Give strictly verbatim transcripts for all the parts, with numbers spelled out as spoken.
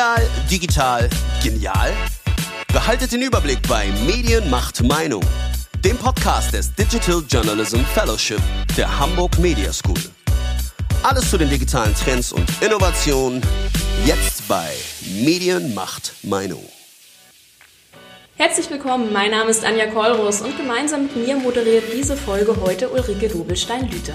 Medial, digital, genial? Behaltet den Überblick bei Medien macht Meinung, dem Podcast des Digital Journalism Fellowship der Hamburg Media School. Alles zu den digitalen Trends und Innovationen, jetzt bei Medien macht Meinung. Herzlich willkommen, mein Name ist Anja Kolros und gemeinsam mit mir moderiert diese Folge heute Ulrike Dobelstein-Lüter.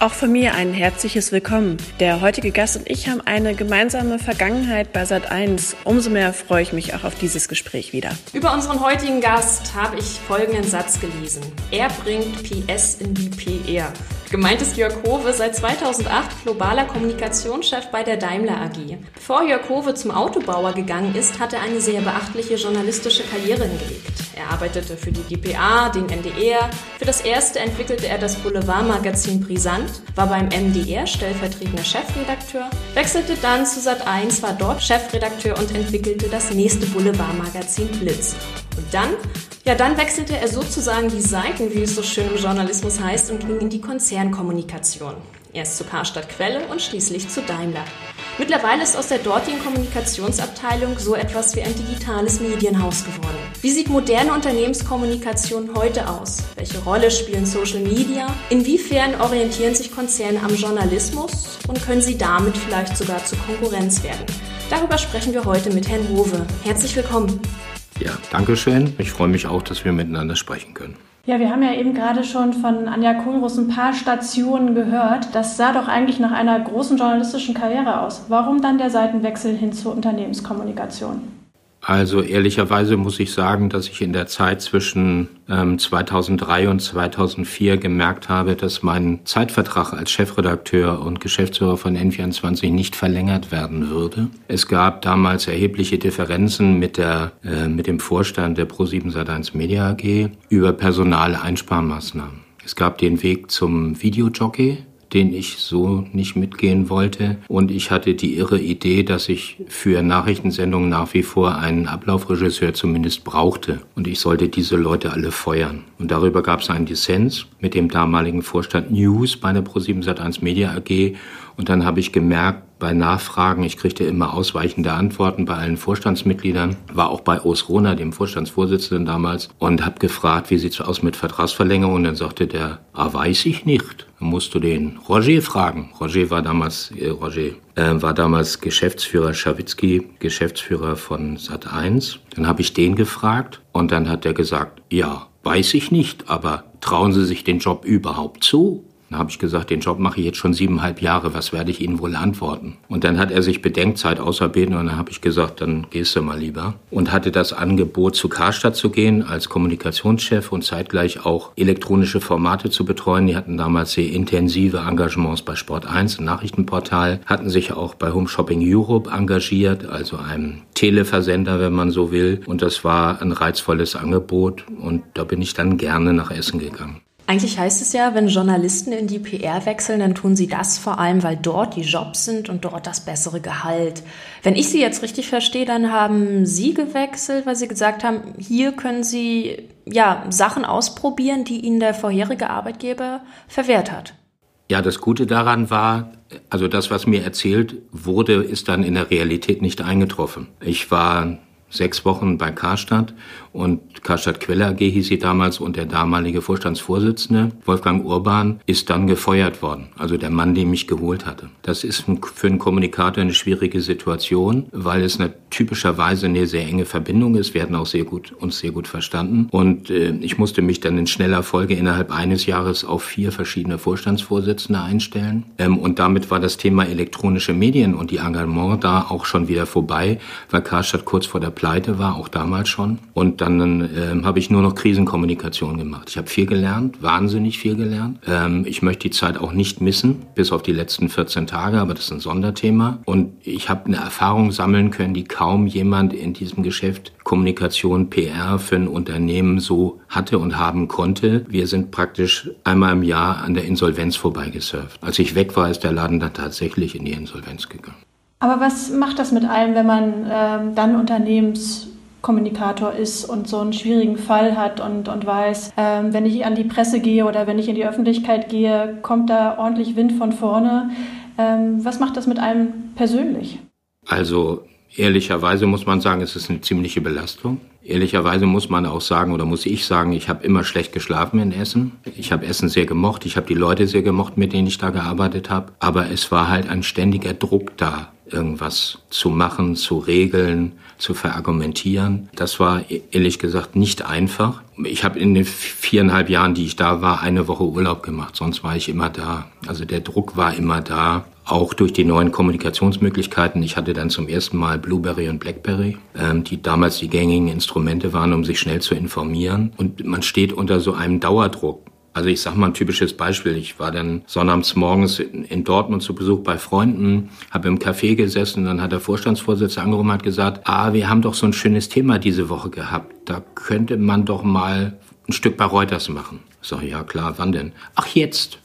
Auch von mir ein herzliches Willkommen. Der heutige Gast und ich haben eine gemeinsame Vergangenheit bei Sat eins. Umso mehr freue ich mich auch auf dieses Gespräch wieder. Über unseren heutigen Gast habe ich folgenden Satz gelesen. Er bringt P S in die P R. Gemeint ist Jörg Howe, seit zweitausendacht globaler Kommunikationschef bei der Daimler A G. Bevor Jörg Howe zum Autobauer gegangen ist, hat er eine sehr beachtliche journalistische Karriere hingelegt. Er arbeitete für die D P A, den N D R. Für das erste entwickelte er das Boulevardmagazin Brisant, war beim M D R stellvertretender Chefredakteur, wechselte dann zu Sat eins, war dort Chefredakteur und entwickelte das nächste Boulevardmagazin Blitz. Und dann... Ja, dann wechselte er sozusagen die Seiten, wie es so schön im Journalismus heißt, und ging in die Konzernkommunikation. Erst zu Karstadt-Quelle und schließlich zu Daimler. Mittlerweile ist aus der dortigen Kommunikationsabteilung so etwas wie ein digitales Medienhaus geworden. Wie sieht moderne Unternehmenskommunikation heute aus? Welche Rolle spielen Social Media? Inwiefern orientieren sich Konzerne am Journalismus? Und können sie damit vielleicht sogar zur Konkurrenz werden? Darüber sprechen wir heute mit Herrn Howe. Herzlich willkommen. Ja, danke schön. Ich freue mich auch, dass wir miteinander sprechen können. Ja, wir haben ja eben gerade schon von Anja Kolros ein paar Stationen gehört. Das sah doch eigentlich nach einer großen journalistischen Karriere aus. Warum dann der Seitenwechsel hin zur Unternehmenskommunikation? Also ehrlicherweise muss ich sagen, dass ich in der Zeit zwischen ähm, zweitausenddrei und zweitausendvier gemerkt habe, dass mein Zeitvertrag als Chefredakteur und Geschäftsführer von N vierundzwanzig nicht verlängert werden würde. Es gab damals erhebliche Differenzen mit der äh, mit dem Vorstand der ProSiebenSat eins Media A G über Personaleinsparmaßnahmen. Es gab den Weg zum Videojockey, den ich so nicht mitgehen wollte. Und ich hatte die irre Idee, dass ich für Nachrichtensendungen nach wie vor einen Ablaufregisseur zumindest brauchte. Und ich sollte diese Leute alle feuern. Und darüber gab es einen Dissens mit dem damaligen Vorstand News bei der ProSiebenSat eins Media A G. Und dann habe ich gemerkt, bei Nachfragen, ich kriegte immer ausweichende Antworten bei allen Vorstandsmitgliedern, war auch bei Osrona, dem Vorstandsvorsitzenden damals, und habe gefragt, wie sieht's aus mit Vertragsverlängerung? Und dann sagte der, ah, weiß ich nicht. Dann musst du den Roger fragen. Roger war damals, äh, Roger, äh, war damals Geschäftsführer Schawitzki, Geschäftsführer von Sat eins. Dann habe ich den gefragt und dann hat er gesagt, ja, weiß ich nicht, aber trauen Sie sich den Job überhaupt zu? Dann habe ich gesagt, den Job mache ich jetzt schon siebeneinhalb Jahre, was werde ich Ihnen wohl antworten? Und dann hat er sich Bedenkzeit ausarbeitet und dann habe ich gesagt, dann gehst du mal lieber. Und hatte das Angebot, zu Karstadt zu gehen als Kommunikationschef und zeitgleich auch elektronische Formate zu betreuen. Die hatten damals sehr intensive Engagements bei Sport eins, ein Nachrichtenportal, hatten sich auch bei Home Shopping Europe engagiert, also einem Televersender, wenn man so will. Und das war ein reizvolles Angebot und da bin ich dann gerne nach Essen gegangen. Eigentlich heißt es ja, wenn Journalisten in die P R wechseln, dann tun sie das vor allem, weil dort die Jobs sind und dort das bessere Gehalt. Wenn ich Sie jetzt richtig verstehe, dann haben Sie gewechselt, weil Sie gesagt haben, hier können Sie ja Sachen ausprobieren, die Ihnen der vorherige Arbeitgeber verwehrt hat. Ja, das Gute daran war, also das, was mir erzählt wurde, ist dann in der Realität nicht eingetroffen. Ich war... sechs Wochen bei Karstadt und Karstadt-Quelle A G hieß sie damals und der damalige Vorstandsvorsitzende Wolfgang Urban ist dann gefeuert worden, also der Mann, den mich geholt hatte. Das ist für einen Kommunikator eine schwierige Situation, weil es eine, typischerweise eine sehr enge Verbindung ist. Wir hatten auch sehr gut, uns sehr gut verstanden und äh, ich musste mich dann in schneller Folge innerhalb eines Jahres auf vier verschiedene Vorstandsvorsitzende einstellen ähm, und damit war das Thema elektronische Medien und die Engagement da auch schon wieder vorbei, weil Karstadt kurz vor der Pleite war, auch damals schon. Und dann äh, habe ich nur noch Krisenkommunikation gemacht. Ich habe viel gelernt, wahnsinnig viel gelernt. Ähm, ich möchte die Zeit auch nicht missen, bis auf die letzten vierzehn Tage, aber das ist ein Sonderthema. Und ich habe eine Erfahrung sammeln können, die kaum jemand in diesem Geschäft Kommunikation, P R für ein Unternehmen so hatte und haben konnte. Wir sind praktisch einmal im Jahr an der Insolvenz vorbeigesurft. Als ich weg war, ist der Laden dann tatsächlich in die Insolvenz gegangen. Aber was macht das mit einem, wenn man ähm, dann Unternehmenskommunikator ist und so einen schwierigen Fall hat und, und weiß, ähm, wenn ich an die Presse gehe oder wenn ich in die Öffentlichkeit gehe, kommt da ordentlich Wind von vorne. Ähm, was macht das mit einem persönlich? Also Ehrlicherweise muss man sagen, es ist eine ziemliche Belastung. Ehrlicherweise muss man auch sagen, oder muss ich sagen, ich habe immer schlecht geschlafen in Essen. Ich habe Essen sehr gemocht, ich habe die Leute sehr gemocht, mit denen ich da gearbeitet habe. Aber es war halt ein ständiger Druck da, irgendwas zu machen, zu regeln, zu verargumentieren. Das war ehrlich gesagt nicht einfach. Ich habe in den viereinhalb Jahren, die ich da war, eine Woche Urlaub gemacht. Sonst war ich immer da. Also der Druck war immer da. Auch durch die neuen Kommunikationsmöglichkeiten. Ich hatte dann zum ersten Mal Blueberry und Blackberry, ähm, die damals die gängigen Instrumente waren, um sich schnell zu informieren. Und man steht unter so einem Dauerdruck. Also ich sag mal ein typisches Beispiel. Ich war dann sonnabends morgens in, in Dortmund zu Besuch bei Freunden, habe im Café gesessen, dann hat der Vorstandsvorsitzende angerufen und hat gesagt, ah, wir haben doch so ein schönes Thema diese Woche gehabt. Da könnte man doch mal ein Stück bei Reuters machen. Ich sag, ja klar, wann denn? Ach, jetzt.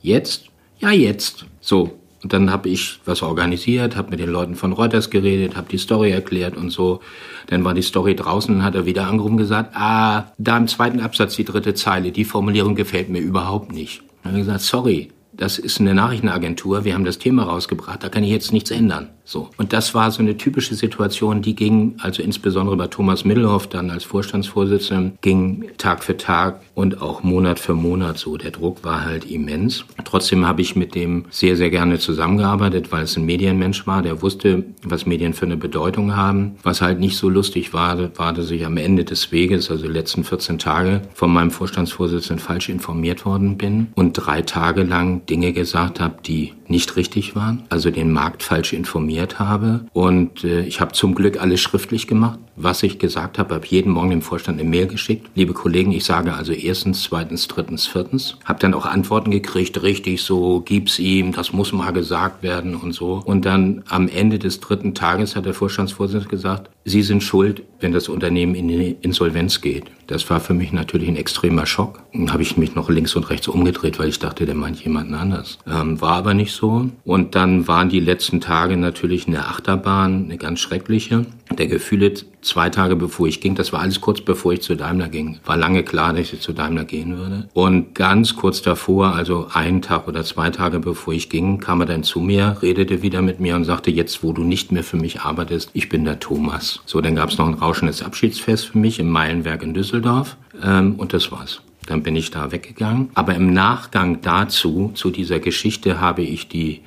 Jetzt? Ja, jetzt. So. Und dann habe ich was organisiert, habe mit den Leuten von Reuters geredet, habe die Story erklärt und so. Dann war die Story draußen und hat er wieder angerufen und gesagt, ah, da im zweiten Absatz die dritte Zeile, die Formulierung gefällt mir überhaupt nicht. Dann habe ich gesagt, sorry, das ist eine Nachrichtenagentur, wir haben das Thema rausgebracht, da kann ich jetzt nichts ändern. So. Und das war so eine typische Situation, die ging, also insbesondere bei Thomas Middelhoff dann als Vorstandsvorsitzender, ging Tag für Tag und auch Monat für Monat so. Der Druck war halt immens. Trotzdem habe ich mit dem sehr, sehr gerne zusammengearbeitet, weil es ein Medienmensch war, der wusste, was Medien für eine Bedeutung haben. Was halt nicht so lustig war, war, dass ich am Ende des Weges, also die letzten vierzehn Tage, von meinem Vorstandsvorsitzenden falsch informiert worden bin und drei Tage lang Dinge gesagt habe, die nicht richtig waren, also den Markt falsch informiert habe. Und äh, ich habe zum Glück alles schriftlich gemacht. Was ich gesagt habe, habe jeden Morgen dem Vorstand eine Mail geschickt. Liebe Kollegen, ich sage also erstens, zweitens, drittens, viertens. Habe dann auch Antworten gekriegt, richtig so, gib's ihm, das muss mal gesagt werden und so. Und dann am Ende des dritten Tages hat der Vorstandsvorsitzende gesagt, Sie sind schuld, wenn das Unternehmen in die Insolvenz geht. Das war für mich natürlich ein extremer Schock. Dann habe ich mich noch links und rechts umgedreht, weil ich dachte, der meint jemanden anders. Ähm, war aber nicht so. Und dann waren die letzten Tage natürlich Natürlich eine Achterbahn, eine ganz schreckliche. Der Gefühle zwei Tage bevor ich ging, das war alles kurz bevor ich zu Daimler ging, war lange klar, dass ich zu Daimler gehen würde. Und ganz kurz davor, also einen Tag oder zwei Tage bevor ich ging, kam er dann zu mir, redete wieder mit mir und sagte, jetzt wo du nicht mehr für mich arbeitest, ich bin der Thomas. So, dann gab es noch ein rauschendes Abschiedsfest für mich im Meilenwerk in Düsseldorf ähm, und das war's. Dann bin ich da weggegangen. Aber im Nachgang dazu, zu dieser Geschichte, habe ich die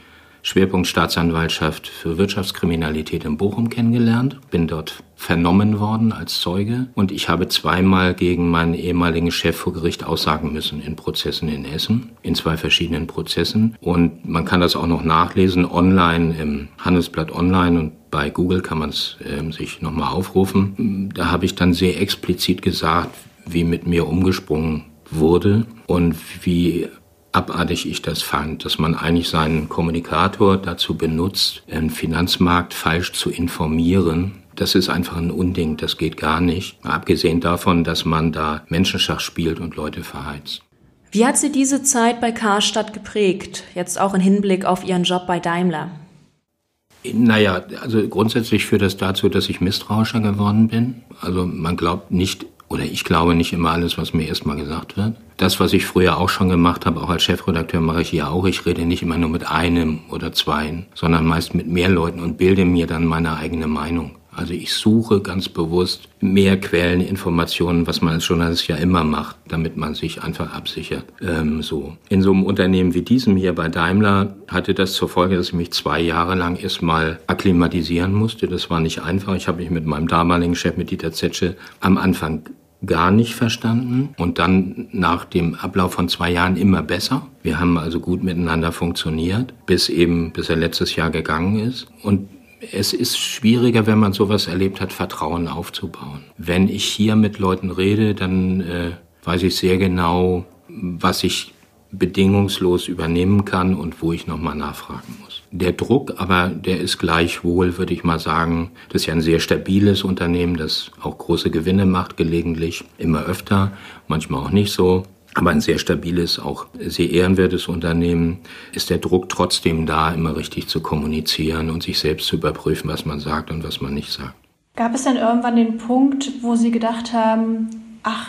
Schwerpunkt Staatsanwaltschaft für Wirtschaftskriminalität in Bochum kennengelernt, bin dort vernommen worden als Zeuge und ich habe zweimal gegen meinen ehemaligen Chef vor Gericht aussagen müssen in Prozessen in Essen, in zwei verschiedenen Prozessen. Und man kann das auch noch nachlesen online im Handelsblatt online und bei Google kann man es äh, sich nochmal aufrufen. Da habe ich dann sehr explizit gesagt, wie mit mir umgesprungen wurde und wie abartig ich das fand, dass man eigentlich seinen Kommunikator dazu benutzt, den Finanzmarkt falsch zu informieren. Das ist einfach ein Unding, das geht gar nicht. Abgesehen davon, dass man da Menschenschach spielt und Leute verheizt. Wie hat Sie diese Zeit bei Karstadt geprägt, jetzt auch im Hinblick auf Ihren Job bei Daimler? Naja, also grundsätzlich führt das dazu, dass ich misstrauischer geworden bin. Also man glaubt nicht, oder ich glaube nicht immer alles, was mir erstmal gesagt wird. Das, was ich früher auch schon gemacht habe, auch als Chefredakteur mache ich ja auch. Ich rede nicht immer nur mit einem oder zweien, sondern meist mit mehr Leuten und bilde mir dann meine eigene Meinung. Also ich suche ganz bewusst mehr Quellen, Informationen, was man als Journalist ja immer macht, damit man sich einfach absichert. Ähm, so. In so einem Unternehmen wie diesem hier bei Daimler hatte das zur Folge, dass ich mich zwei Jahre lang erstmal akklimatisieren musste. Das war nicht einfach. Ich habe mich mit meinem damaligen Chef, mit Dieter Zetsche, am Anfang gar nicht verstanden und dann nach dem Ablauf von zwei Jahren immer besser. Wir haben also gut miteinander funktioniert, bis eben, bis er letztes Jahr gegangen ist. Und es ist schwieriger, wenn man sowas erlebt hat, Vertrauen aufzubauen. Wenn ich hier mit Leuten rede, dann äh, weiß ich sehr genau, was ich bedingungslos übernehmen kann und wo ich nochmal nachfragen muss. Der Druck, aber der ist gleichwohl, würde ich mal sagen, das ist ja ein sehr stabiles Unternehmen, das auch große Gewinne macht, gelegentlich, immer öfter, manchmal auch nicht so. Aber ein sehr stabiles, auch sehr ehrenwertes Unternehmen, ist der Druck trotzdem da, immer richtig zu kommunizieren und sich selbst zu überprüfen, was man sagt und was man nicht sagt. Gab es denn irgendwann den Punkt, wo Sie gedacht haben, ach,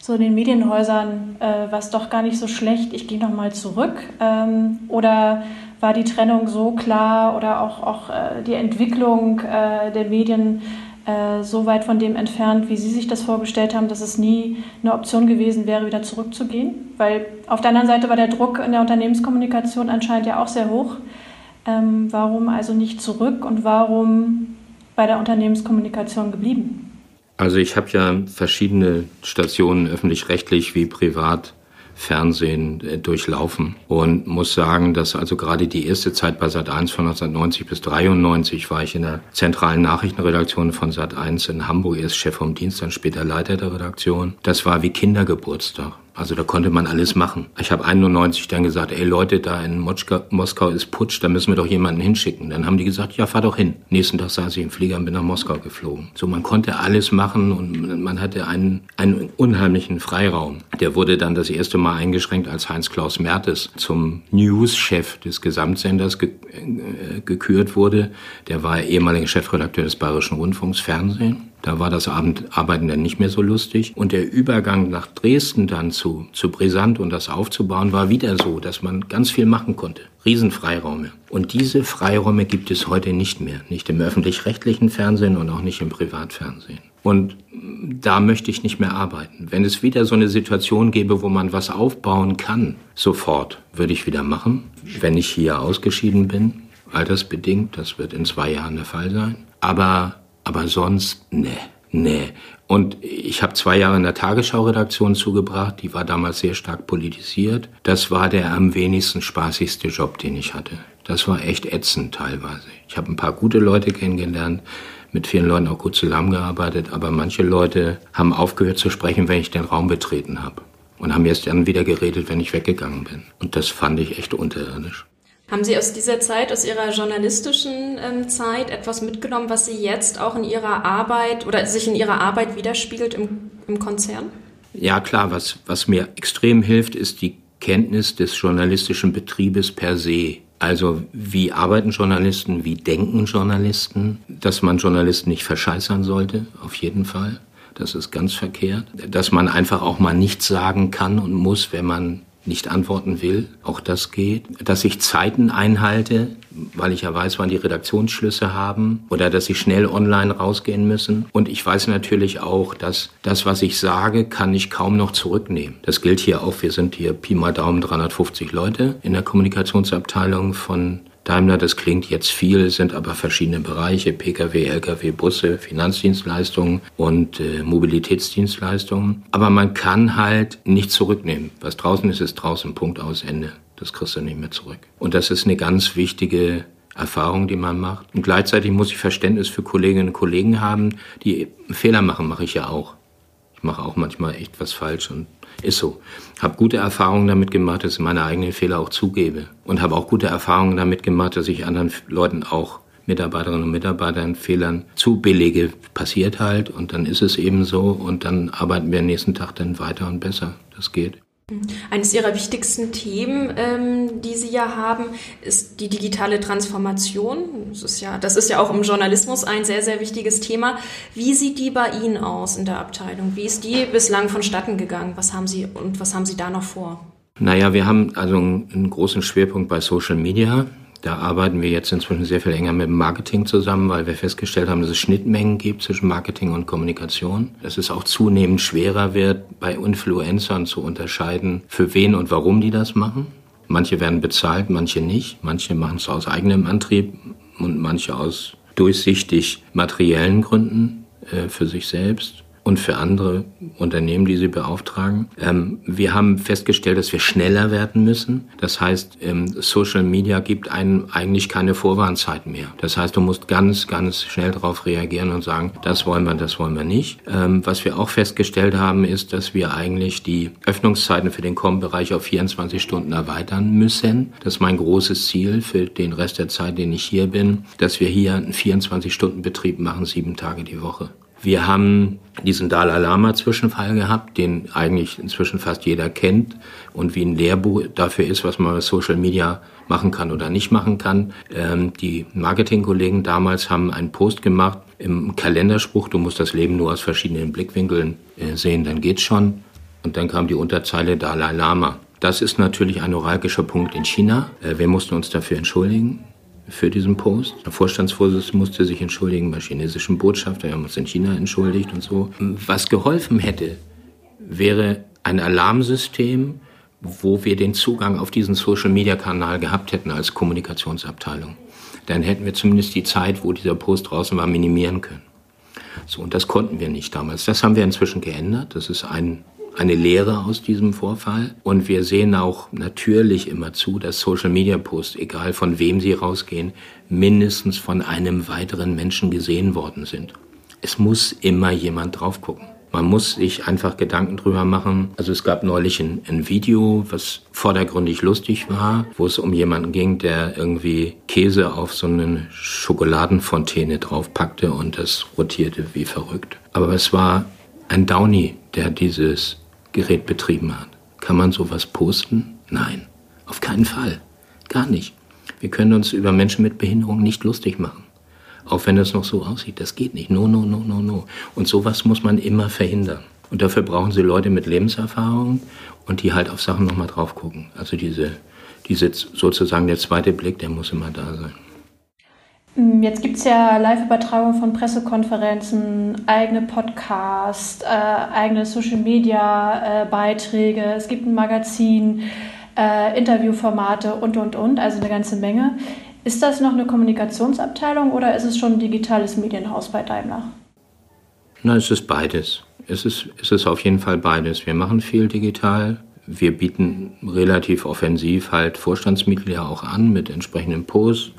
so in den Medienhäusern äh, war es doch gar nicht so schlecht, ich gehe nochmal zurück? Ähm, oder war die Trennung so klar oder auch, auch äh, die Entwicklung äh, der Medien äh, so weit von dem entfernt, wie Sie sich das vorgestellt haben, dass es nie eine Option gewesen wäre, wieder zurückzugehen? Weil auf der anderen Seite war der Druck in der Unternehmenskommunikation anscheinend ja auch sehr hoch. Ähm, warum also nicht zurück und warum bei der Unternehmenskommunikation geblieben? Also ich habe ja verschiedene Stationen öffentlich-rechtlich wie privat Fernsehen durchlaufen und muss sagen, dass also gerade die erste Zeit bei Sat eins von neunzehnhundertneunzig bis dreiundneunzig war ich in der zentralen Nachrichtenredaktion von Sat eins in Hamburg, erst Chef vom Dienst, dann später Leiter der Redaktion. Das war wie Kindergeburtstag. Also da konnte man alles machen. Ich habe einundneunzig dann gesagt, ey Leute, da in Moschka, Moskau ist Putsch, da müssen wir doch jemanden hinschicken. Dann haben die gesagt, ja, fahr doch hin. Nächsten Tag saß ich im Flieger und bin nach Moskau geflogen. So, man konnte alles machen und man hatte einen, einen unheimlichen Freiraum. Der wurde dann das erste Mal eingeschränkt, als Heinz-Klaus Mertes zum News-Chef des Gesamtsenders ge- äh, gekürt wurde. Der war ehemaliger Chefredakteur des Bayerischen Rundfunks Fernsehen. Da war das Arbeiten dann nicht mehr so lustig. Und der Übergang nach Dresden dann zu, zu Brisant und das aufzubauen, war wieder so, dass man ganz viel machen konnte. Riesenfreiräume. Und diese Freiräume gibt es heute nicht mehr. Nicht im öffentlich-rechtlichen Fernsehen und auch nicht im Privatfernsehen. Und da möchte ich nicht mehr arbeiten. Wenn es wieder so eine Situation gäbe, wo man was aufbauen kann, sofort würde ich wieder machen. Wenn ich hier ausgeschieden bin, altersbedingt, das wird in zwei Jahren der Fall sein. Aber... Aber sonst, nee, nee. Und ich habe zwei Jahre in der Tagesschau-Redaktion zugebracht. Die war damals sehr stark politisiert. Das war der am wenigsten spaßigste Job, den ich hatte. Das war echt ätzend teilweise. Ich habe ein paar gute Leute kennengelernt, mit vielen Leuten auch gut zusammengearbeitet. Aber manche Leute haben aufgehört zu sprechen, wenn ich den Raum betreten habe. Und haben erst dann wieder geredet, wenn ich weggegangen bin. Und das fand ich echt unterirdisch. Haben Sie aus dieser Zeit, aus Ihrer journalistischen ähm, Zeit etwas mitgenommen, was Sie jetzt auch in Ihrer Arbeit oder sich in Ihrer Arbeit widerspiegelt im, im Konzern? Ja, klar. Was, was mir extrem hilft, ist die Kenntnis des journalistischen Betriebes per se. Also wie arbeiten Journalisten, wie denken Journalisten, dass man Journalisten nicht verscheißern sollte, auf jeden Fall. Das ist ganz verkehrt. Dass man einfach auch mal nichts sagen kann und muss, wenn man nicht antworten will, auch das geht. Dass ich Zeiten einhalte, weil ich ja weiß, wann die Redaktionsschlüsse haben oder dass sie schnell online rausgehen müssen. Und ich weiß natürlich auch, dass das, was ich sage, kann ich kaum noch zurücknehmen. Das gilt hier auch. Wir sind hier Pi mal Daumen dreihundertfünfzig Leute in der Kommunikationsabteilung von Daimler. Das klingt jetzt viel, sind aber verschiedene Bereiche, Pkw, Lkw, Busse, Finanzdienstleistungen und äh, Mobilitätsdienstleistungen. Aber man kann halt nicht zurücknehmen. Was draußen ist, ist draußen, Punkt, aus, Ende. Das kriegst du nicht mehr zurück. Und das ist eine ganz wichtige Erfahrung, die man macht. Und gleichzeitig muss ich Verständnis für Kolleginnen und Kollegen haben, die Fehler machen, mache ich ja auch. Ich mache auch manchmal echt was falsch und ist so. Habe gute Erfahrungen damit gemacht, dass ich meine eigenen Fehler auch zugebe. Und habe auch gute Erfahrungen damit gemacht, dass ich anderen Leuten auch, Mitarbeiterinnen und Mitarbeitern, Fehlern zubelege. Passiert halt und dann ist es eben so. Und dann arbeiten wir am nächsten Tag dann weiter und besser. Das geht. Eines Ihrer wichtigsten Themen, ähm, die Sie ja haben, ist die digitale Transformation. Das ist ja, das ist ja auch im Journalismus ein sehr, sehr wichtiges Thema. Wie sieht die bei Ihnen aus in der Abteilung? Wie ist die bislang vonstatten gegangen? Was haben Sie und was haben Sie da noch vor? Naja, wir haben also einen großen Schwerpunkt bei Social Media. Da arbeiten wir jetzt inzwischen sehr viel enger mit dem Marketing zusammen, weil wir festgestellt haben, dass es Schnittmengen gibt zwischen Marketing und Kommunikation. Dass es auch zunehmend schwerer wird, bei Influencern zu unterscheiden, für wen und warum die das machen. Manche werden bezahlt, manche nicht. Manche machen es aus eigenem Antrieb und manche aus durchsichtig materiellen Gründen äh, für sich selbst und für andere Unternehmen, die sie beauftragen. Ähm, wir haben festgestellt, dass wir schneller werden müssen. Das heißt, ähm, Social Media gibt einem eigentlich keine Vorwarnzeit mehr. Das heißt, du musst ganz, ganz schnell darauf reagieren und sagen, das wollen wir, das wollen wir nicht. Ähm, was wir auch festgestellt haben, ist, dass wir eigentlich die Öffnungszeiten für den Com-Bereich auf vierundzwanzig Stunden erweitern müssen. Das ist mein großes Ziel für den Rest der Zeit, den ich hier bin, dass wir hier einen vierundzwanzig-Stunden-Betrieb machen, sieben Tage die Woche. Wir haben diesen Dalai Lama-Zwischenfall gehabt, den eigentlich inzwischen fast jeder kennt und wie ein Lehrbuch dafür ist, was man mit Social Media machen kann oder nicht machen kann. Ähm, die Marketingkollegen damals haben einen Post gemacht im Kalenderspruch, du musst das Leben nur aus verschiedenen Blickwinkeln äh, sehen, dann geht's schon. Und dann kam die Unterzeile Dalai Lama. Das ist natürlich ein neuralgischer Punkt in China. Wir mussten uns dafür entschuldigen, für diesen Post. Der Vorstandsvorsitzende musste sich entschuldigen beim chinesischen Botschafter. Wir haben uns in China entschuldigt und so. Was geholfen hätte, wäre ein Alarmsystem, wo wir den Zugang auf diesen Social-Media-Kanal gehabt hätten als Kommunikationsabteilung. Dann hätten wir zumindest die Zeit, wo dieser Post draußen war, minimieren können. So, und das konnten wir nicht damals. Das haben wir inzwischen geändert. Das ist ein Eine Lehre aus diesem Vorfall. Und wir sehen auch natürlich immer zu, dass Social-Media-Posts, egal von wem sie rausgehen, mindestens von einem weiteren Menschen gesehen worden sind. Es muss immer jemand drauf gucken. Man muss sich einfach Gedanken drüber machen. Also es gab neulich ein, ein Video, was vordergründig lustig war, wo es um jemanden ging, der irgendwie Käse auf so eine Schokoladenfontäne draufpackte und das rotierte wie verrückt. Aber es war ein Downy, der dieses Gerät betrieben hat. Kann man sowas posten? Nein, auf keinen Fall. Gar nicht. Wir können uns über Menschen mit Behinderung nicht lustig machen. Auch wenn das noch so aussieht, das geht nicht. No, no, no, no, no. Und sowas muss man immer verhindern. Und dafür brauchen Sie Leute mit Lebenserfahrung und die halt auf Sachen nochmal drauf gucken. Also diese, diese sozusagen der zweite Blick, der muss immer da sein. Jetzt gibt es ja Live-Übertragungen von Pressekonferenzen, eigene Podcasts, äh, eigene Social-Media-Beiträge, äh, es gibt ein Magazin, äh, Interviewformate und, und, und, also eine ganze Menge. Ist das noch eine Kommunikationsabteilung oder ist es schon ein digitales Medienhaus bei Daimler? Na, es ist beides. Es ist, es ist auf jeden Fall beides. Wir machen viel digital. Wir bieten relativ offensiv halt Vorstandsmitglieder auch an mit entsprechenden Posts.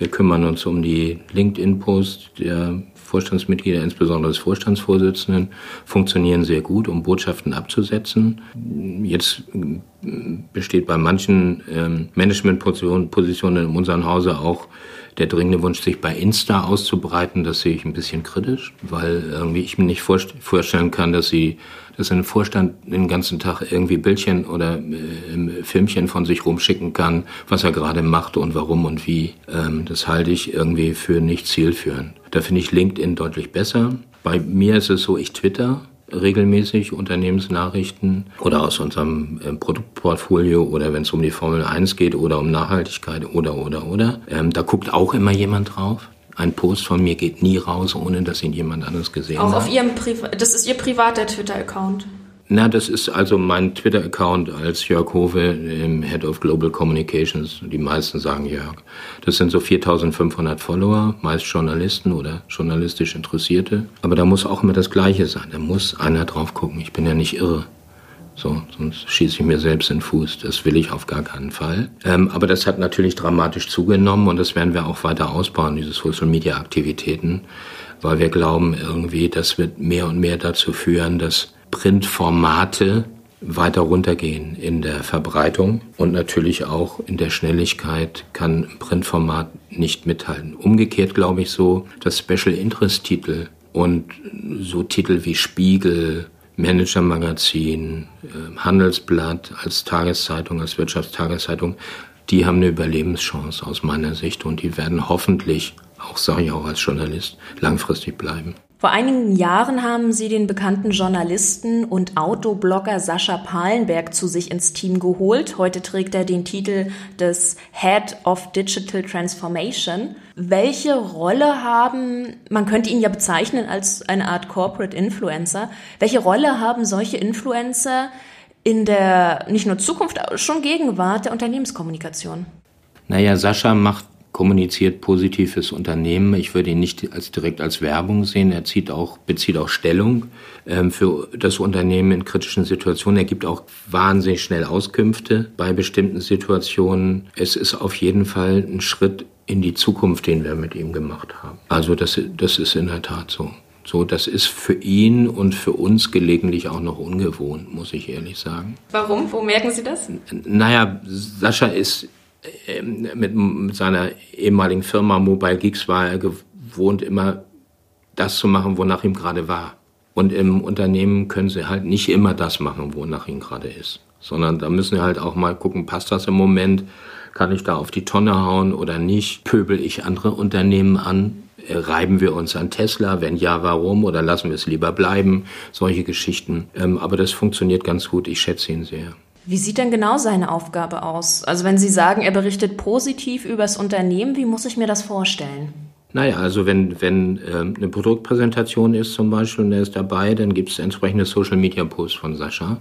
Wir kümmern uns um die LinkedIn-Posts der Vorstandsmitglieder, insbesondere des Vorstandsvorsitzenden, funktionieren sehr gut, um Botschaften abzusetzen. Jetzt besteht bei manchen ähm, Managementpositionen in unserem Hause auch der dringende Wunsch, sich bei Insta auszubreiten. Das sehe ich ein bisschen kritisch, weil irgendwie ich mir nicht vorst- vorstellen kann, dass sie, dass ein Vorstand den ganzen Tag irgendwie Bildchen oder äh, Filmchen von sich rumschicken kann, was er gerade macht und warum und wie. Ähm, das halte ich irgendwie für nicht zielführend. Da finde ich LinkedIn deutlich besser. Bei mir ist es so, ich twitter regelmäßig Unternehmensnachrichten oder aus unserem äh, Produktportfolio oder wenn es um die Formel eins geht oder um Nachhaltigkeit oder, oder, oder. Ähm, da guckt auch immer jemand drauf. Ein Post von mir geht nie raus, ohne dass ihn jemand anderes gesehen auch hat. Auf Ihrem Priva- das ist Ihr privater Twitter-Account? Na, das ist also mein Twitter-Account als Jörg Howe, Head of Global Communications. Die meisten sagen Jörg. Das sind so viertausendfünfhundert Follower, meist Journalisten oder journalistisch Interessierte. Aber da muss auch immer das Gleiche sein. Da muss einer drauf gucken. Ich bin ja nicht irre. So, sonst schieße ich mir selbst in den Fuß. Das will ich auf gar keinen Fall. Ähm, aber das hat natürlich dramatisch zugenommen und das werden wir auch weiter ausbauen, diese Social-Media-Aktivitäten, weil wir glauben irgendwie, das wird mehr und mehr dazu führen, dass Printformate weiter runtergehen in der Verbreitung und natürlich auch in der Schnelligkeit kann ein Printformat nicht mithalten. Umgekehrt glaube ich so, dass Special-Interest-Titel und so Titel wie Spiegel, Managermagazin, Handelsblatt als Tageszeitung, als Wirtschaftstageszeitung, die haben eine Überlebenschance aus meiner Sicht und die werden hoffentlich, auch sage ich auch als Journalist, langfristig bleiben. Vor einigen Jahren haben Sie den bekannten Journalisten und Autoblogger Sascha Palenberg zu sich ins Team geholt. Heute trägt er den Titel des Head of Digital Transformation. Welche Rolle haben, man könnte ihn ja bezeichnen als eine Art Corporate Influencer, welche Rolle haben solche Influencer in der, nicht nur Zukunft, schon Gegenwart der Unternehmenskommunikation? Naja, Sascha macht kommuniziert positives Unternehmen. Ich würde ihn nicht als direkt als Werbung sehen. Er zieht auch, bezieht auch Stellung ähm, für das Unternehmen in kritischen Situationen. Er gibt auch wahnsinnig schnell Auskünfte bei bestimmten Situationen. Es ist auf jeden Fall ein Schritt in die Zukunft, den wir mit ihm gemacht haben. Also das, das ist in der Tat so. So, das ist für ihn und für uns gelegentlich auch noch ungewohnt, muss ich ehrlich sagen. Warum? Wo merken Sie das? N- naja, Sascha ist Mit, mit seiner ehemaligen Firma Mobile Geeks war er gewohnt, immer das zu machen, wonach ihm gerade war. Und im Unternehmen können sie halt nicht immer das machen, wonach ihm gerade ist. Sondern da müssen sie halt auch mal gucken, passt das im Moment? Kann ich da auf die Tonne hauen oder nicht? Pöbel ich andere Unternehmen an? Reiben wir uns an Tesla? Wenn ja, warum? Oder lassen wir es lieber bleiben? Solche Geschichten. Aber das funktioniert ganz gut. Ich schätze ihn sehr. Wie sieht denn genau seine Aufgabe aus? Also wenn Sie sagen, er berichtet positiv über das Unternehmen, wie muss ich mir das vorstellen? Naja, also wenn, wenn ähm, eine Produktpräsentation ist zum Beispiel und er ist dabei, dann gibt es entsprechende Social-Media-Posts von Sascha.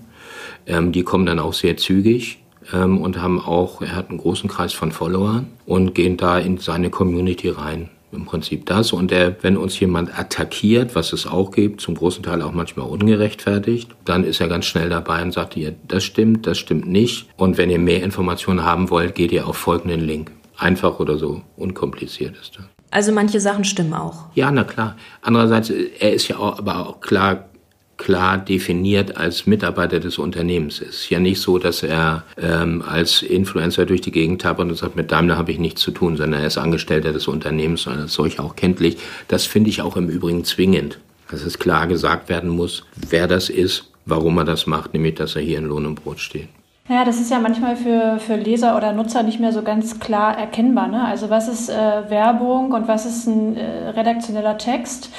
Ähm, die kommen dann auch sehr zügig ähm, und haben auch, er hat einen großen Kreis von Followern und gehen da in seine Community rein. Im Prinzip das. Und der, wenn uns jemand attackiert, was es auch gibt, zum großen Teil auch manchmal ungerechtfertigt, dann ist er ganz schnell dabei und sagt ihr, das stimmt, das stimmt nicht. Und wenn ihr mehr Informationen haben wollt, geht ihr auf folgenden Link. Einfach oder so, unkompliziert ist das. Also manche Sachen stimmen auch? Ja, na klar. Andererseits, er ist ja auch, aber auch klar, klar definiert als Mitarbeiter des Unternehmens. Es ist ja nicht so, dass er ähm, als Influencer durch die Gegend tapert und sagt, mit Daimler habe ich nichts zu tun, sondern er ist Angestellter des Unternehmens und als solcher auch kenntlich. Das finde ich auch im Übrigen zwingend, dass es klar gesagt werden muss, wer das ist, warum er das macht, nämlich dass er hier in Lohn und Brot steht. Naja, das ist ja manchmal für, für Leser oder Nutzer nicht mehr so ganz klar erkennbar, ne? Also was ist äh, Werbung und was ist ein äh, redaktioneller Text?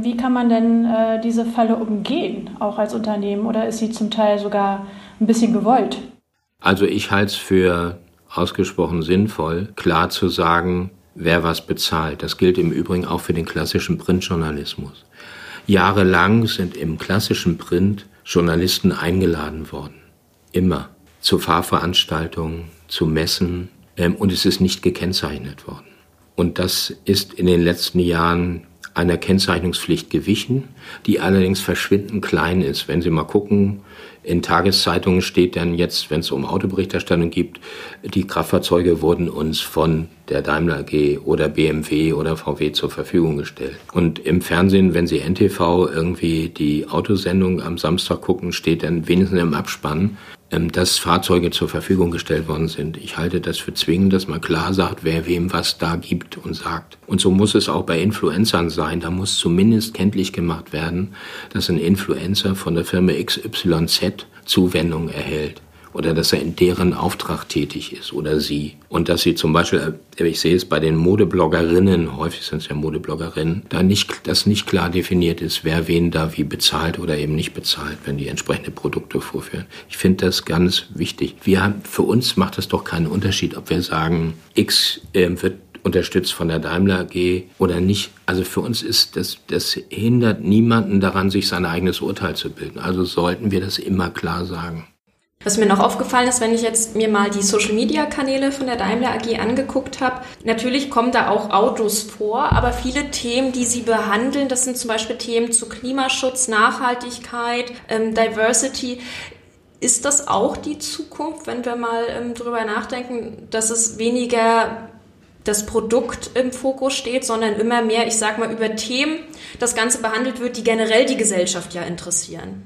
Wie kann man denn äh, diese Falle umgehen, auch als Unternehmen? Oder ist sie zum Teil sogar ein bisschen gewollt? Also ich halte es für ausgesprochen sinnvoll, klar zu sagen, wer was bezahlt. Das gilt im Übrigen auch für den klassischen Printjournalismus. Jahrelang sind im klassischen Print Journalisten eingeladen worden. Immer. Zu Fahrveranstaltungen, zu Messen. Ähm, und es ist nicht gekennzeichnet worden. Und das ist in den letzten Jahren einer Kennzeichnungspflicht gewichen, die allerdings verschwindend klein ist. Wenn Sie mal gucken, in Tageszeitungen steht dann jetzt, wenn es um Autoberichterstattung gibt, die Kraftfahrzeuge wurden uns von der Daimler A G oder B M W oder V W zur Verfügung gestellt. Und im Fernsehen, wenn Sie N T V irgendwie die Autosendung am Samstag gucken, steht dann wenigstens im Abspann, dass Fahrzeuge zur Verfügung gestellt worden sind. Ich halte das für zwingend, dass man klar sagt, wer wem was da gibt und sagt. Und so muss es auch bei Influencern sein. Da muss zumindest kenntlich gemacht werden, dass ein Influencer von der Firma X Y Z Zuwendung erhält oder dass er in deren Auftrag tätig ist oder sie. Und dass sie zum Beispiel, ich sehe es bei den Modebloggerinnen, häufig sind es ja Modebloggerinnen, da nicht, dass nicht klar definiert ist, wer wen da wie bezahlt oder eben nicht bezahlt, wenn die entsprechende Produkte vorführen. Ich finde das ganz wichtig. Wir haben, für uns macht es doch keinen Unterschied, ob wir sagen, X äh, wird unterstützt von der Daimler A G oder nicht. Also für uns ist das, das hindert niemanden daran, sich sein eigenes Urteil zu bilden. Also sollten wir das immer klar sagen. Was mir noch aufgefallen ist, wenn ich jetzt mir mal die Social-Media-Kanäle von der Daimler A G angeguckt habe, natürlich kommen da auch Autos vor, aber viele Themen, die sie behandeln, das sind zum Beispiel Themen zu Klimaschutz, Nachhaltigkeit, ähm, Diversity. Ist das auch die Zukunft, wenn wir mal ähm, drüber nachdenken, dass es weniger das Produkt im Fokus steht, sondern immer mehr, ich sag mal, über Themen das Ganze behandelt wird, die generell die Gesellschaft ja interessieren?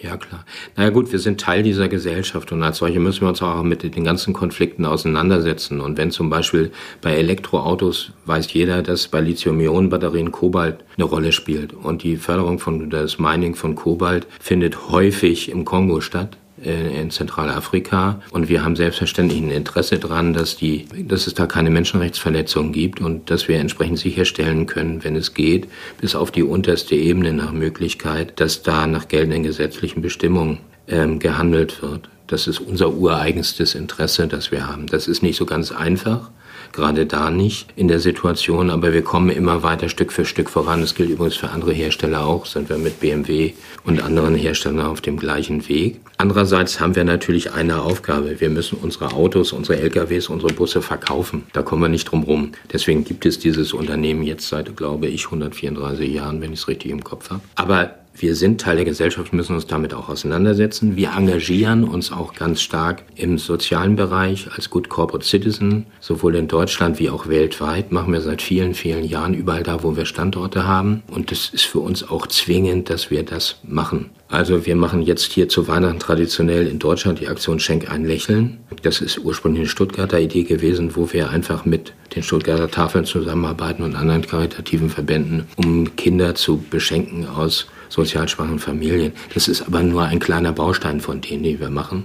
Ja, klar. Na ja, gut, wir sind Teil dieser Gesellschaft und als solche müssen wir uns auch mit den ganzen Konflikten auseinandersetzen. Und wenn zum Beispiel bei Elektroautos weiß jeder, dass bei Lithium-Ionen-Batterien Kobalt eine Rolle spielt. Und die Förderung von, das Mining von Kobalt findet häufig im Kongo statt, in Zentralafrika. Und wir haben selbstverständlich ein Interesse daran, dass, die, dass es da keine Menschenrechtsverletzungen gibt und dass wir entsprechend sicherstellen können, wenn es geht, bis auf die unterste Ebene nach Möglichkeit, dass da nach geltenden gesetzlichen Bestimmungen ähm, gehandelt wird. Das ist unser ureigenstes Interesse, das wir haben. Das ist nicht so ganz einfach, gerade da nicht in der Situation, aber wir kommen immer weiter Stück für Stück voran. Das gilt übrigens für andere Hersteller auch, sind wir mit B M W und anderen Herstellern auf dem gleichen Weg. Andererseits haben wir natürlich eine Aufgabe. Wir müssen unsere Autos, unsere L K Ws, unsere Busse verkaufen. Da kommen wir nicht drum rum. Deswegen gibt es dieses Unternehmen jetzt seit, glaube ich, hundertvierunddreißig Jahren, wenn ich es richtig im Kopf habe. Aber wir sind Teil der Gesellschaft, müssen uns damit auch auseinandersetzen. Wir engagieren uns auch ganz stark im sozialen Bereich als Good Corporate Citizen. Sowohl in Deutschland wie auch weltweit machen wir seit vielen, vielen Jahren überall da, wo wir Standorte haben. Und das ist für uns auch zwingend, dass wir das machen. Also wir machen jetzt hier zu Weihnachten traditionell in Deutschland die Aktion Schenk ein Lächeln. Das ist ursprünglich eine Stuttgarter Idee gewesen, wo wir einfach mit den Stuttgarter Tafeln zusammenarbeiten und anderen karitativen Verbänden, um Kinder zu beschenken aus sozial schwachen Familien. Das ist aber nur ein kleiner Baustein von denen, die wir machen.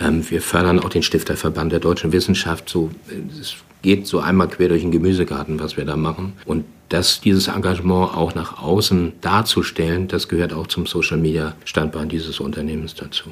Ähm, wir fördern auch den Stifterverband der deutschen Wissenschaft. So, es geht so einmal quer durch den Gemüsegarten, was wir da machen. Und das, dieses Engagement auch nach außen darzustellen, das gehört auch zum Social-Media-Standbein dieses Unternehmens dazu.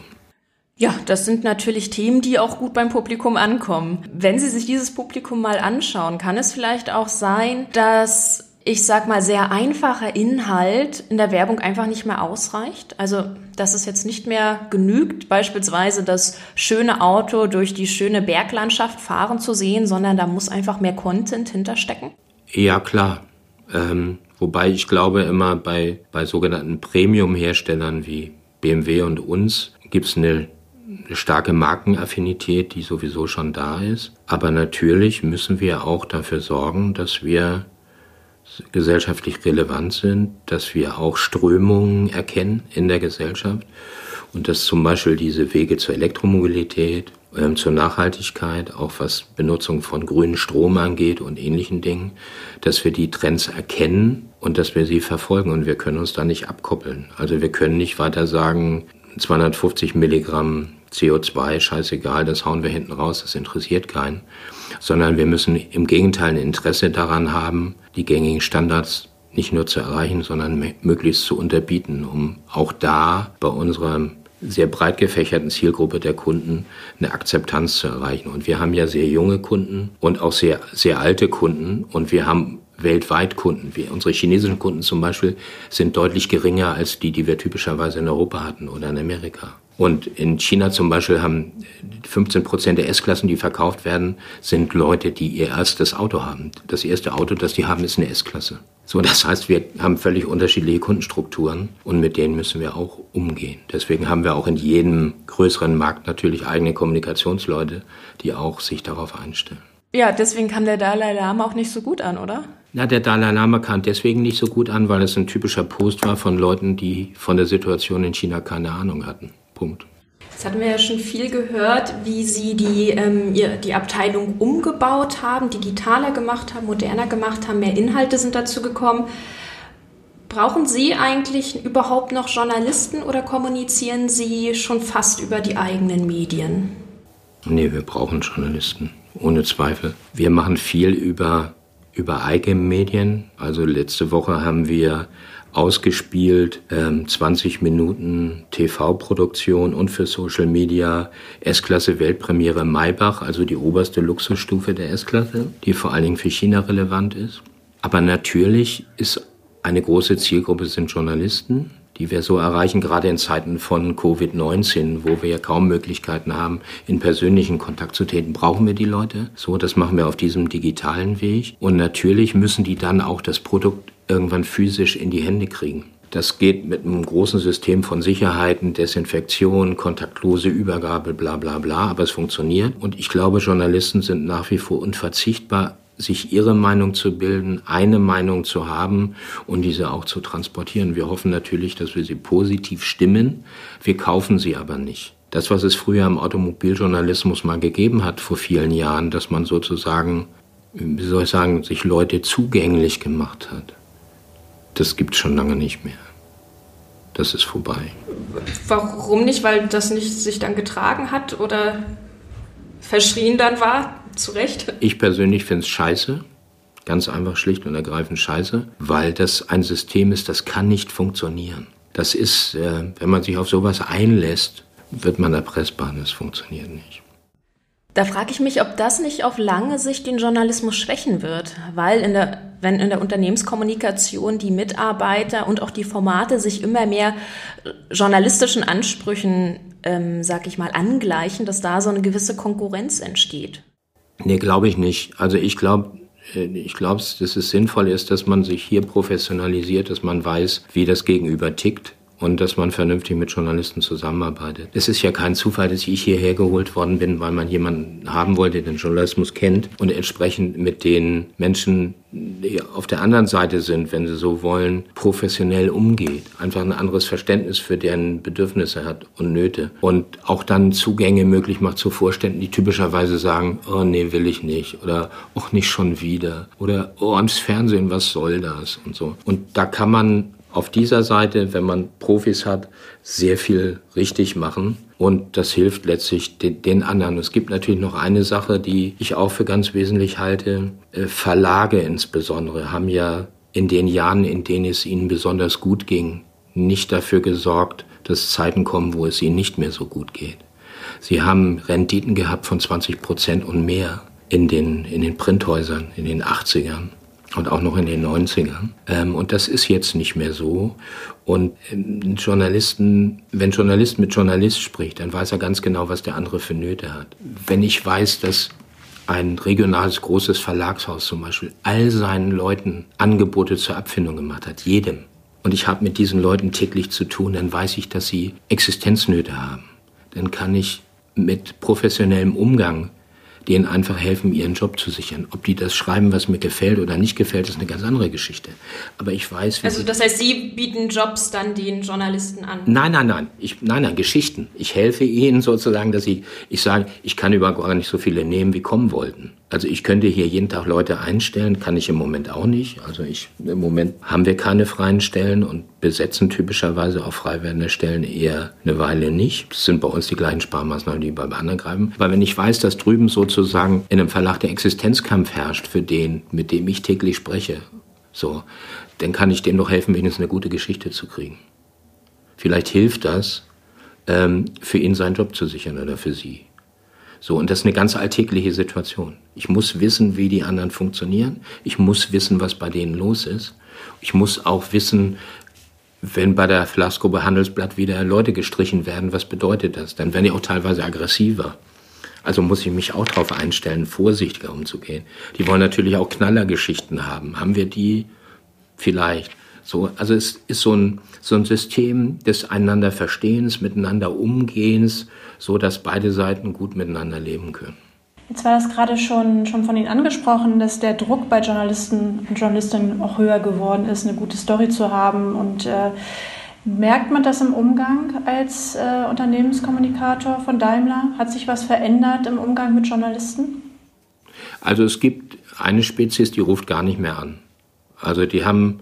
Ja, das sind natürlich Themen, die auch gut beim Publikum ankommen. Wenn Sie sich dieses Publikum mal anschauen, kann es vielleicht auch sein, dass, ich sag mal, sehr einfacher Inhalt in der Werbung einfach nicht mehr ausreicht. Also, dass es jetzt nicht mehr genügt, beispielsweise das schöne Auto durch die schöne Berglandschaft fahren zu sehen, sondern da muss einfach mehr Content hinterstecken? Ja, klar. Ähm, wobei ich glaube immer, bei, bei sogenannten Premium-Herstellern wie B M W und uns gibt es eine eine starke Markenaffinität, die sowieso schon da ist. Aber natürlich müssen wir auch dafür sorgen, dass wir gesellschaftlich relevant sind, dass wir auch Strömungen erkennen in der Gesellschaft und dass zum Beispiel diese Wege zur Elektromobilität, ähm, zur Nachhaltigkeit, auch was Benutzung von grünem Strom angeht und ähnlichen Dingen, dass wir die Trends erkennen und dass wir sie verfolgen und wir können uns da nicht abkoppeln. Also wir können nicht weiter sagen, zweihundertfünfzig Milligramm C O zwei, scheißegal, das hauen wir hinten raus, das interessiert keinen. Sondern wir müssen im Gegenteil ein Interesse daran haben, die gängigen Standards nicht nur zu erreichen, sondern möglichst zu unterbieten, um auch da bei unserer sehr breit gefächerten Zielgruppe der Kunden eine Akzeptanz zu erreichen. Und wir haben ja sehr junge Kunden und auch sehr, sehr alte Kunden und wir haben weltweit Kunden. Wir, unsere chinesischen Kunden zum Beispiel sind deutlich geringer als die, die wir typischerweise in Europa hatten oder in Amerika. Und in China zum Beispiel haben fünfzehn Prozent der S-Klassen, die verkauft werden, sind Leute, die ihr erstes Auto haben. Das erste Auto, das die haben, ist eine S-Klasse. So, das heißt, wir haben völlig unterschiedliche Kundenstrukturen und mit denen müssen wir auch umgehen. Deswegen haben wir auch in jedem größeren Markt natürlich eigene Kommunikationsleute, die auch sich darauf einstellen. Ja, deswegen kam der Dalai Lama auch nicht so gut an, oder? Na, der Dalai Lama kam deswegen nicht so gut an, weil es ein typischer Post war von Leuten, die von der Situation in China keine Ahnung hatten. Punkt. Jetzt hatten wir ja schon viel gehört, wie Sie die, ähm, die Abteilung umgebaut haben, digitaler gemacht haben, moderner gemacht haben, mehr Inhalte sind dazu gekommen. Brauchen Sie eigentlich überhaupt noch Journalisten oder kommunizieren Sie schon fast über die eigenen Medien? Nee, wir brauchen Journalisten. Ohne Zweifel. Wir machen viel über, über eigene Medien. Also letzte Woche haben wir ausgespielt ähm, zwanzig Minuten T V-Produktion und für Social Media S-Klasse Weltpremiere Maybach, also die oberste Luxusstufe der S-Klasse, die vor allen Dingen für China relevant ist. Aber natürlich ist eine große Zielgruppe sind Journalisten, die wir so erreichen, gerade in Zeiten von Covid neunzehn, wo wir ja kaum Möglichkeiten haben, in persönlichen Kontakt zu treten, brauchen wir die Leute. So, das machen wir auf diesem digitalen Weg. Und natürlich müssen die dann auch das Produkt irgendwann physisch in die Hände kriegen. Das geht mit einem großen System von Sicherheiten, Desinfektion, kontaktlose Übergabe, bla bla bla, aber es funktioniert. Und ich glaube, Journalisten sind nach wie vor unverzichtbar, sich ihre Meinung zu bilden, eine Meinung zu haben und diese auch zu transportieren. Wir hoffen natürlich, dass wir sie positiv stimmen. Wir kaufen sie aber nicht. Das, was es früher im Automobiljournalismus mal gegeben hat vor vielen Jahren, dass man sozusagen, wie soll ich sagen, sich Leute zugänglich gemacht hat, das gibt es schon lange nicht mehr. Das ist vorbei. Warum nicht? Weil das nicht sich dann getragen hat oder verschrien dann war? Zu Recht. Ich persönlich finde es scheiße, ganz einfach schlicht und ergreifend scheiße, weil das ein System ist, das kann nicht funktionieren. Das ist, äh, wenn man sich auf sowas einlässt, wird man erpressbar, das funktioniert nicht. Da frage ich mich, ob das nicht auf lange Sicht den Journalismus schwächen wird, weil in der, wenn in der Unternehmenskommunikation die Mitarbeiter und auch die Formate sich immer mehr journalistischen Ansprüchen, ähm, sag ich mal, angleichen, dass da so eine gewisse Konkurrenz entsteht. Nee, glaube ich nicht. Also ich glaube, ich glaube, dass es sinnvoll ist, dass man sich hier professionalisiert, dass man weiß, wie das Gegenüber tickt und dass man vernünftig mit Journalisten zusammenarbeitet. Es ist ja kein Zufall, dass ich hierher geholt worden bin, weil man jemanden haben wollte, der den Journalismus kennt und entsprechend mit den Menschen, die auf der anderen Seite sind, wenn sie so wollen, professionell umgeht. Einfach ein anderes Verständnis für deren Bedürfnisse hat und Nöte. Und auch dann Zugänge möglich macht zu Vorständen, die typischerweise sagen, oh nee, will ich nicht oder oh, nicht schon wieder oder oh, ans Fernsehen, was soll das und so. Und da kann man auf dieser Seite, wenn man Profis hat, sehr viel richtig machen und das hilft letztlich den anderen. Es gibt natürlich noch eine Sache, die ich auch für ganz wesentlich halte. Verlage insbesondere haben ja in den Jahren, in denen es ihnen besonders gut ging, nicht dafür gesorgt, dass Zeiten kommen, wo es ihnen nicht mehr so gut geht. Sie haben Renditen gehabt von zwanzig Prozent und mehr in den, in den Printhäusern in den achtzigern. Und auch noch in den neunzigern. Ähm, und das ist jetzt nicht mehr so. Und ähm, Journalisten, wenn Journalist mit Journalist spricht, dann weiß er ganz genau, was der andere für Nöte hat. Wenn ich weiß, dass ein regionales großes Verlagshaus zum Beispiel all seinen Leuten Angebote zur Abfindung gemacht hat, jedem, und ich habe mit diesen Leuten täglich zu tun, dann weiß ich, dass sie Existenznöte haben. Dann kann ich mit professionellem Umgang denen einfach helfen, ihren Job zu sichern. Ob die das schreiben, was mir gefällt oder nicht gefällt, ist eine ganz andere Geschichte. Aber ich weiß... Also das heißt, Sie bieten Jobs dann den Journalisten an? Nein, nein, nein. Ich, nein, nein, Geschichten. Ich helfe ihnen sozusagen, dass ich, ich sage, ich kann überhaupt gar nicht so viele nehmen, wie kommen wollten. Also ich könnte hier jeden Tag Leute einstellen, kann ich im Moment auch nicht. Also ich, im Moment haben wir keine freien Stellen und besetzen typischerweise auch frei werdende Stellen eher eine Weile nicht. Das sind bei uns die gleichen Sparmaßnahmen, die bei anderen greifen. Weil wenn ich weiß, dass drüben so sozusagen in einem Verlag der Existenzkampf herrscht für den, mit dem ich täglich spreche, so, dann kann ich dem doch helfen, wenigstens eine gute Geschichte zu kriegen. Vielleicht hilft das, ähm, für ihn seinen Job zu sichern oder für sie. So, und das ist eine ganz alltägliche Situation. Ich muss wissen, wie die anderen funktionieren. Ich muss wissen, was bei denen los ist. Ich muss auch wissen, wenn bei der Verlagsgruppe Handelsblatt wieder Leute gestrichen werden, was bedeutet das? Dann werden die auch teilweise aggressiver. Also muss ich mich auch darauf einstellen, vorsichtiger umzugehen. Die wollen natürlich auch Knallergeschichten haben. Haben wir die? Vielleicht. So, also es ist so ein, so ein System des Einanderverstehens, miteinander Umgehens, so dass beide Seiten gut miteinander leben können. Jetzt war das gerade schon, schon von Ihnen angesprochen, dass der Druck bei Journalisten und Journalistinnen auch höher geworden ist, eine gute Story zu haben und äh, merkt man das im Umgang als äh, Unternehmenskommunikator von Daimler? Hat sich was verändert im Umgang mit Journalisten? Also es gibt eine Spezies, die ruft gar nicht mehr an. Also die haben,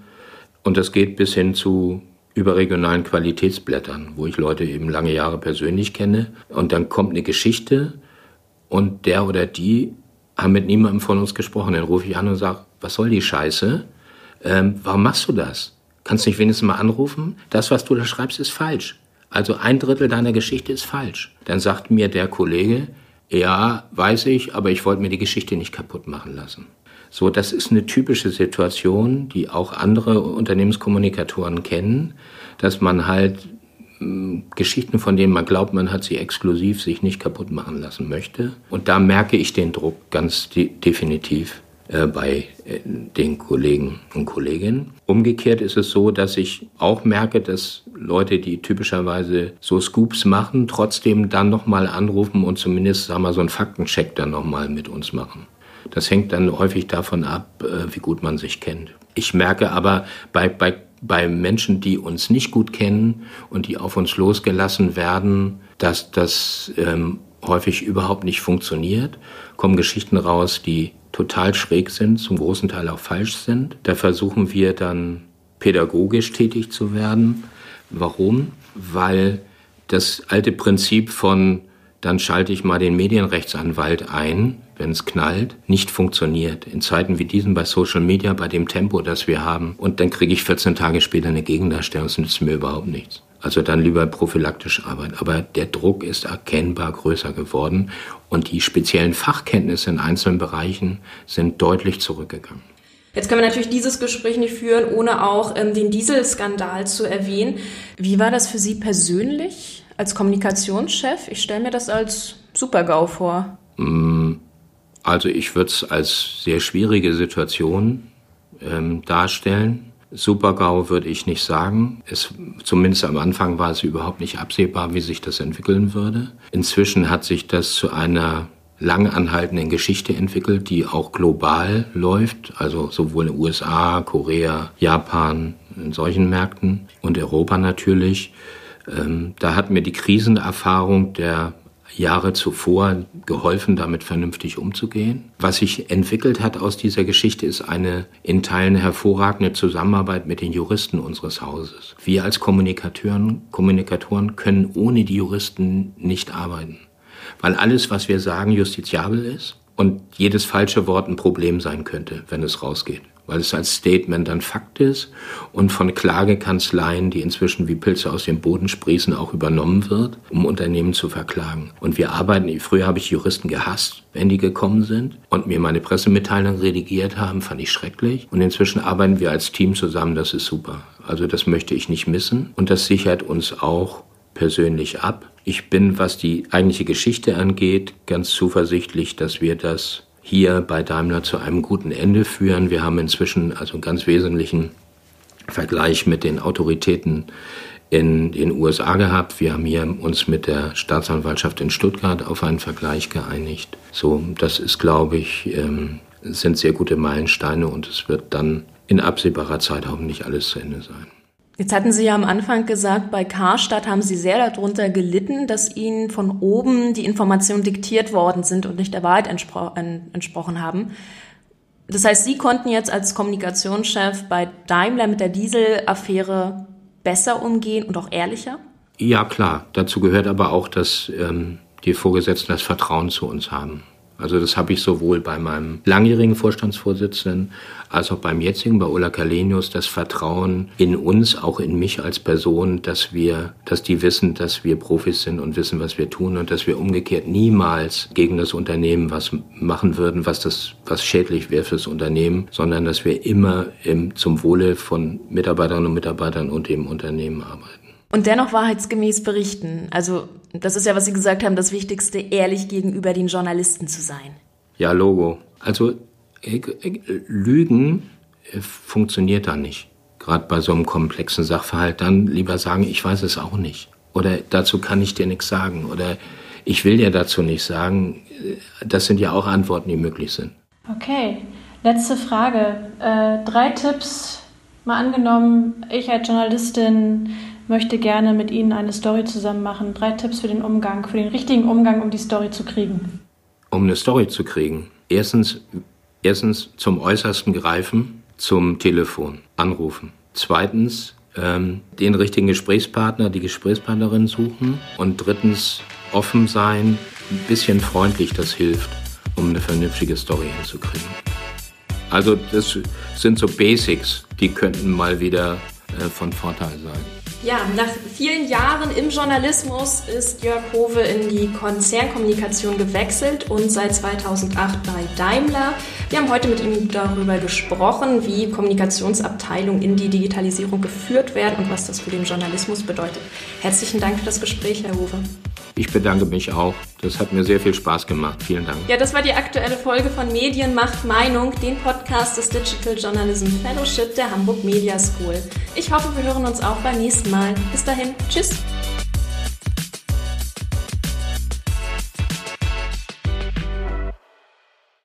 und das geht bis hin zu überregionalen Qualitätsblättern, wo ich Leute eben lange Jahre persönlich kenne. Und dann kommt eine Geschichte und der oder die haben mit niemandem von uns gesprochen. Dann rufe ich an und sage, was soll die Scheiße? Ähm, warum machst du das? Kannst du nicht wenigstens mal anrufen? Das, was du da schreibst, ist falsch. Also ein Drittel deiner Geschichte ist falsch. Dann sagt mir der Kollege, ja, weiß ich, aber ich wollte mir die Geschichte nicht kaputt machen lassen. So, das ist eine typische Situation, die auch andere Unternehmenskommunikatoren kennen, dass man halt mh, Geschichten, von denen man glaubt, man hat sie exklusiv, sich nicht kaputt machen lassen möchte. Und da merke ich den Druck ganz de- definitiv. bei den Kollegen und Kolleginnen. Umgekehrt ist es so, dass ich auch merke, dass Leute, die typischerweise so Scoops machen, trotzdem dann nochmal anrufen und zumindest, sagen wir, so einen Faktencheck dann nochmal mit uns machen. Das hängt dann häufig davon ab, wie gut man sich kennt. Ich merke aber bei, bei, bei Menschen, die uns nicht gut kennen und die auf uns losgelassen werden, dass das ähm, häufig überhaupt nicht funktioniert. Kommen Geschichten raus, die total schräg sind, zum großen Teil auch falsch sind. Da versuchen wir dann pädagogisch tätig zu werden. Warum? Weil das alte Prinzip von, dann schalte ich mal den Medienrechtsanwalt ein, wenn es knallt, nicht funktioniert. In Zeiten wie diesen bei Social Media, bei dem Tempo, das wir haben. Und dann kriege ich vierzehn Tage später eine Gegendarstellung, das nützt mir überhaupt nichts. Also dann lieber prophylaktisch arbeiten. Aber der Druck ist erkennbar größer geworden und die speziellen Fachkenntnisse in einzelnen Bereichen sind deutlich zurückgegangen. Jetzt können wir natürlich dieses Gespräch nicht führen, ohne auch ähm, den Dieselskandal zu erwähnen. Wie war das für Sie persönlich als Kommunikationschef? Ich stelle mir das als Super-GAU vor. Also ich würde es als sehr schwierige Situation ähm, darstellen. Super-GAU würde ich nicht sagen. Es, zumindest am Anfang war es überhaupt nicht absehbar, wie sich das entwickeln würde. Inzwischen hat sich das zu einer lang anhaltenden Geschichte entwickelt, die auch global läuft, also sowohl in den U S A, Korea, Japan, in solchen Märkten und Europa natürlich. Ähm, da hat mir die Krisenerfahrung der Jahre zuvor geholfen, damit vernünftig umzugehen. Was sich entwickelt hat aus dieser Geschichte, ist eine in Teilen hervorragende Zusammenarbeit mit den Juristen unseres Hauses. Wir als Kommunikatoren, Kommunikatoren können ohne die Juristen nicht arbeiten, weil alles, was wir sagen, justiziabel ist und jedes falsche Wort ein Problem sein könnte, wenn es rausgeht. weil es als Statement dann Fakt ist und von Klagekanzleien, die inzwischen wie Pilze aus dem Boden sprießen, auch übernommen wird, um Unternehmen zu verklagen. Und wir arbeiten, früher habe ich Juristen gehasst, wenn die gekommen sind und mir meine Pressemitteilung redigiert haben, fand ich schrecklich. Und inzwischen arbeiten wir als Team zusammen, das ist super. Also das möchte ich nicht missen und das sichert uns auch persönlich ab. Ich bin, was die eigentliche Geschichte angeht, ganz zuversichtlich, dass wir das hier bei Daimler zu einem guten Ende führen. Wir haben inzwischen also einen ganz wesentlichen Vergleich mit den Autoritäten in den U S A gehabt. Wir haben hier uns mit der Staatsanwaltschaft in Stuttgart auf einen Vergleich geeinigt. So, das ist, glaube ich, ähm, sind sehr gute Meilensteine und es wird dann in absehbarer Zeit hoffentlich alles zu Ende sein. Jetzt hatten Sie ja am Anfang gesagt, bei Karstadt haben Sie sehr darunter gelitten, dass Ihnen von oben die Informationen diktiert worden sind und nicht der Wahrheit entspro- entsprochen haben. Das heißt, Sie konnten jetzt als Kommunikationschef bei Daimler mit der Diesel-Affäre besser umgehen und auch ehrlicher? Ja, klar. Dazu gehört aber auch, dass ähm, die Vorgesetzten das Vertrauen zu uns haben. Also das habe ich sowohl bei meinem langjährigen Vorstandsvorsitzenden als auch beim jetzigen, bei Ulla Kalenius, das Vertrauen in uns, auch in mich als Person, dass wir, dass die wissen, dass wir Profis sind und wissen, was wir tun und dass wir umgekehrt niemals gegen das Unternehmen was machen würden, was das, was schädlich wäre fürs Unternehmen, sondern dass wir immer im, zum Wohle von Mitarbeiterinnen und Mitarbeitern und dem Unternehmen arbeiten. Und dennoch wahrheitsgemäß berichten. Also das ist ja, was Sie gesagt haben, das Wichtigste, ehrlich gegenüber den Journalisten zu sein. Ja, Logo. Also Lügen funktioniert da nicht. Gerade bei so einem komplexen Sachverhalt dann lieber sagen, ich weiß es auch nicht. Oder dazu kann ich dir nichts sagen. Oder ich will dir dazu nichts sagen. Das sind ja auch Antworten, die möglich sind. Okay, letzte Frage. Äh, drei Tipps. Mal angenommen, ich als Journalistin möchte gerne mit Ihnen eine Story zusammen machen. Drei Tipps für den Umgang, für den richtigen Umgang, um die Story zu kriegen. Um eine Story zu kriegen. Erstens, erstens zum Äußersten greifen, zum Telefon anrufen. Zweitens, ähm, den richtigen Gesprächspartner, die Gesprächspartnerin suchen. Und drittens, offen sein, ein bisschen freundlich, das hilft, um eine vernünftige Story hinzukriegen. Also das sind so Basics, die könnten mal wieder äh, von Vorteil sein. Ja, nach vielen Jahren im Journalismus ist Jörg Howe in die Konzernkommunikation gewechselt und seit zweitausendacht bei Daimler. Wir haben heute mit ihm darüber gesprochen, wie Kommunikationsabteilungen in die Digitalisierung geführt werden und was das für den Journalismus bedeutet. Herzlichen Dank für das Gespräch, Herr Howe. Ich bedanke mich auch. Das hat mir sehr viel Spaß gemacht. Vielen Dank. Ja, das war die aktuelle Folge von Medien macht Meinung, dem Podcast des Digital Journalism Fellowship der Hamburg Media School. Ich hoffe, wir hören uns auch beim nächsten Mal. Bis dahin. Tschüss.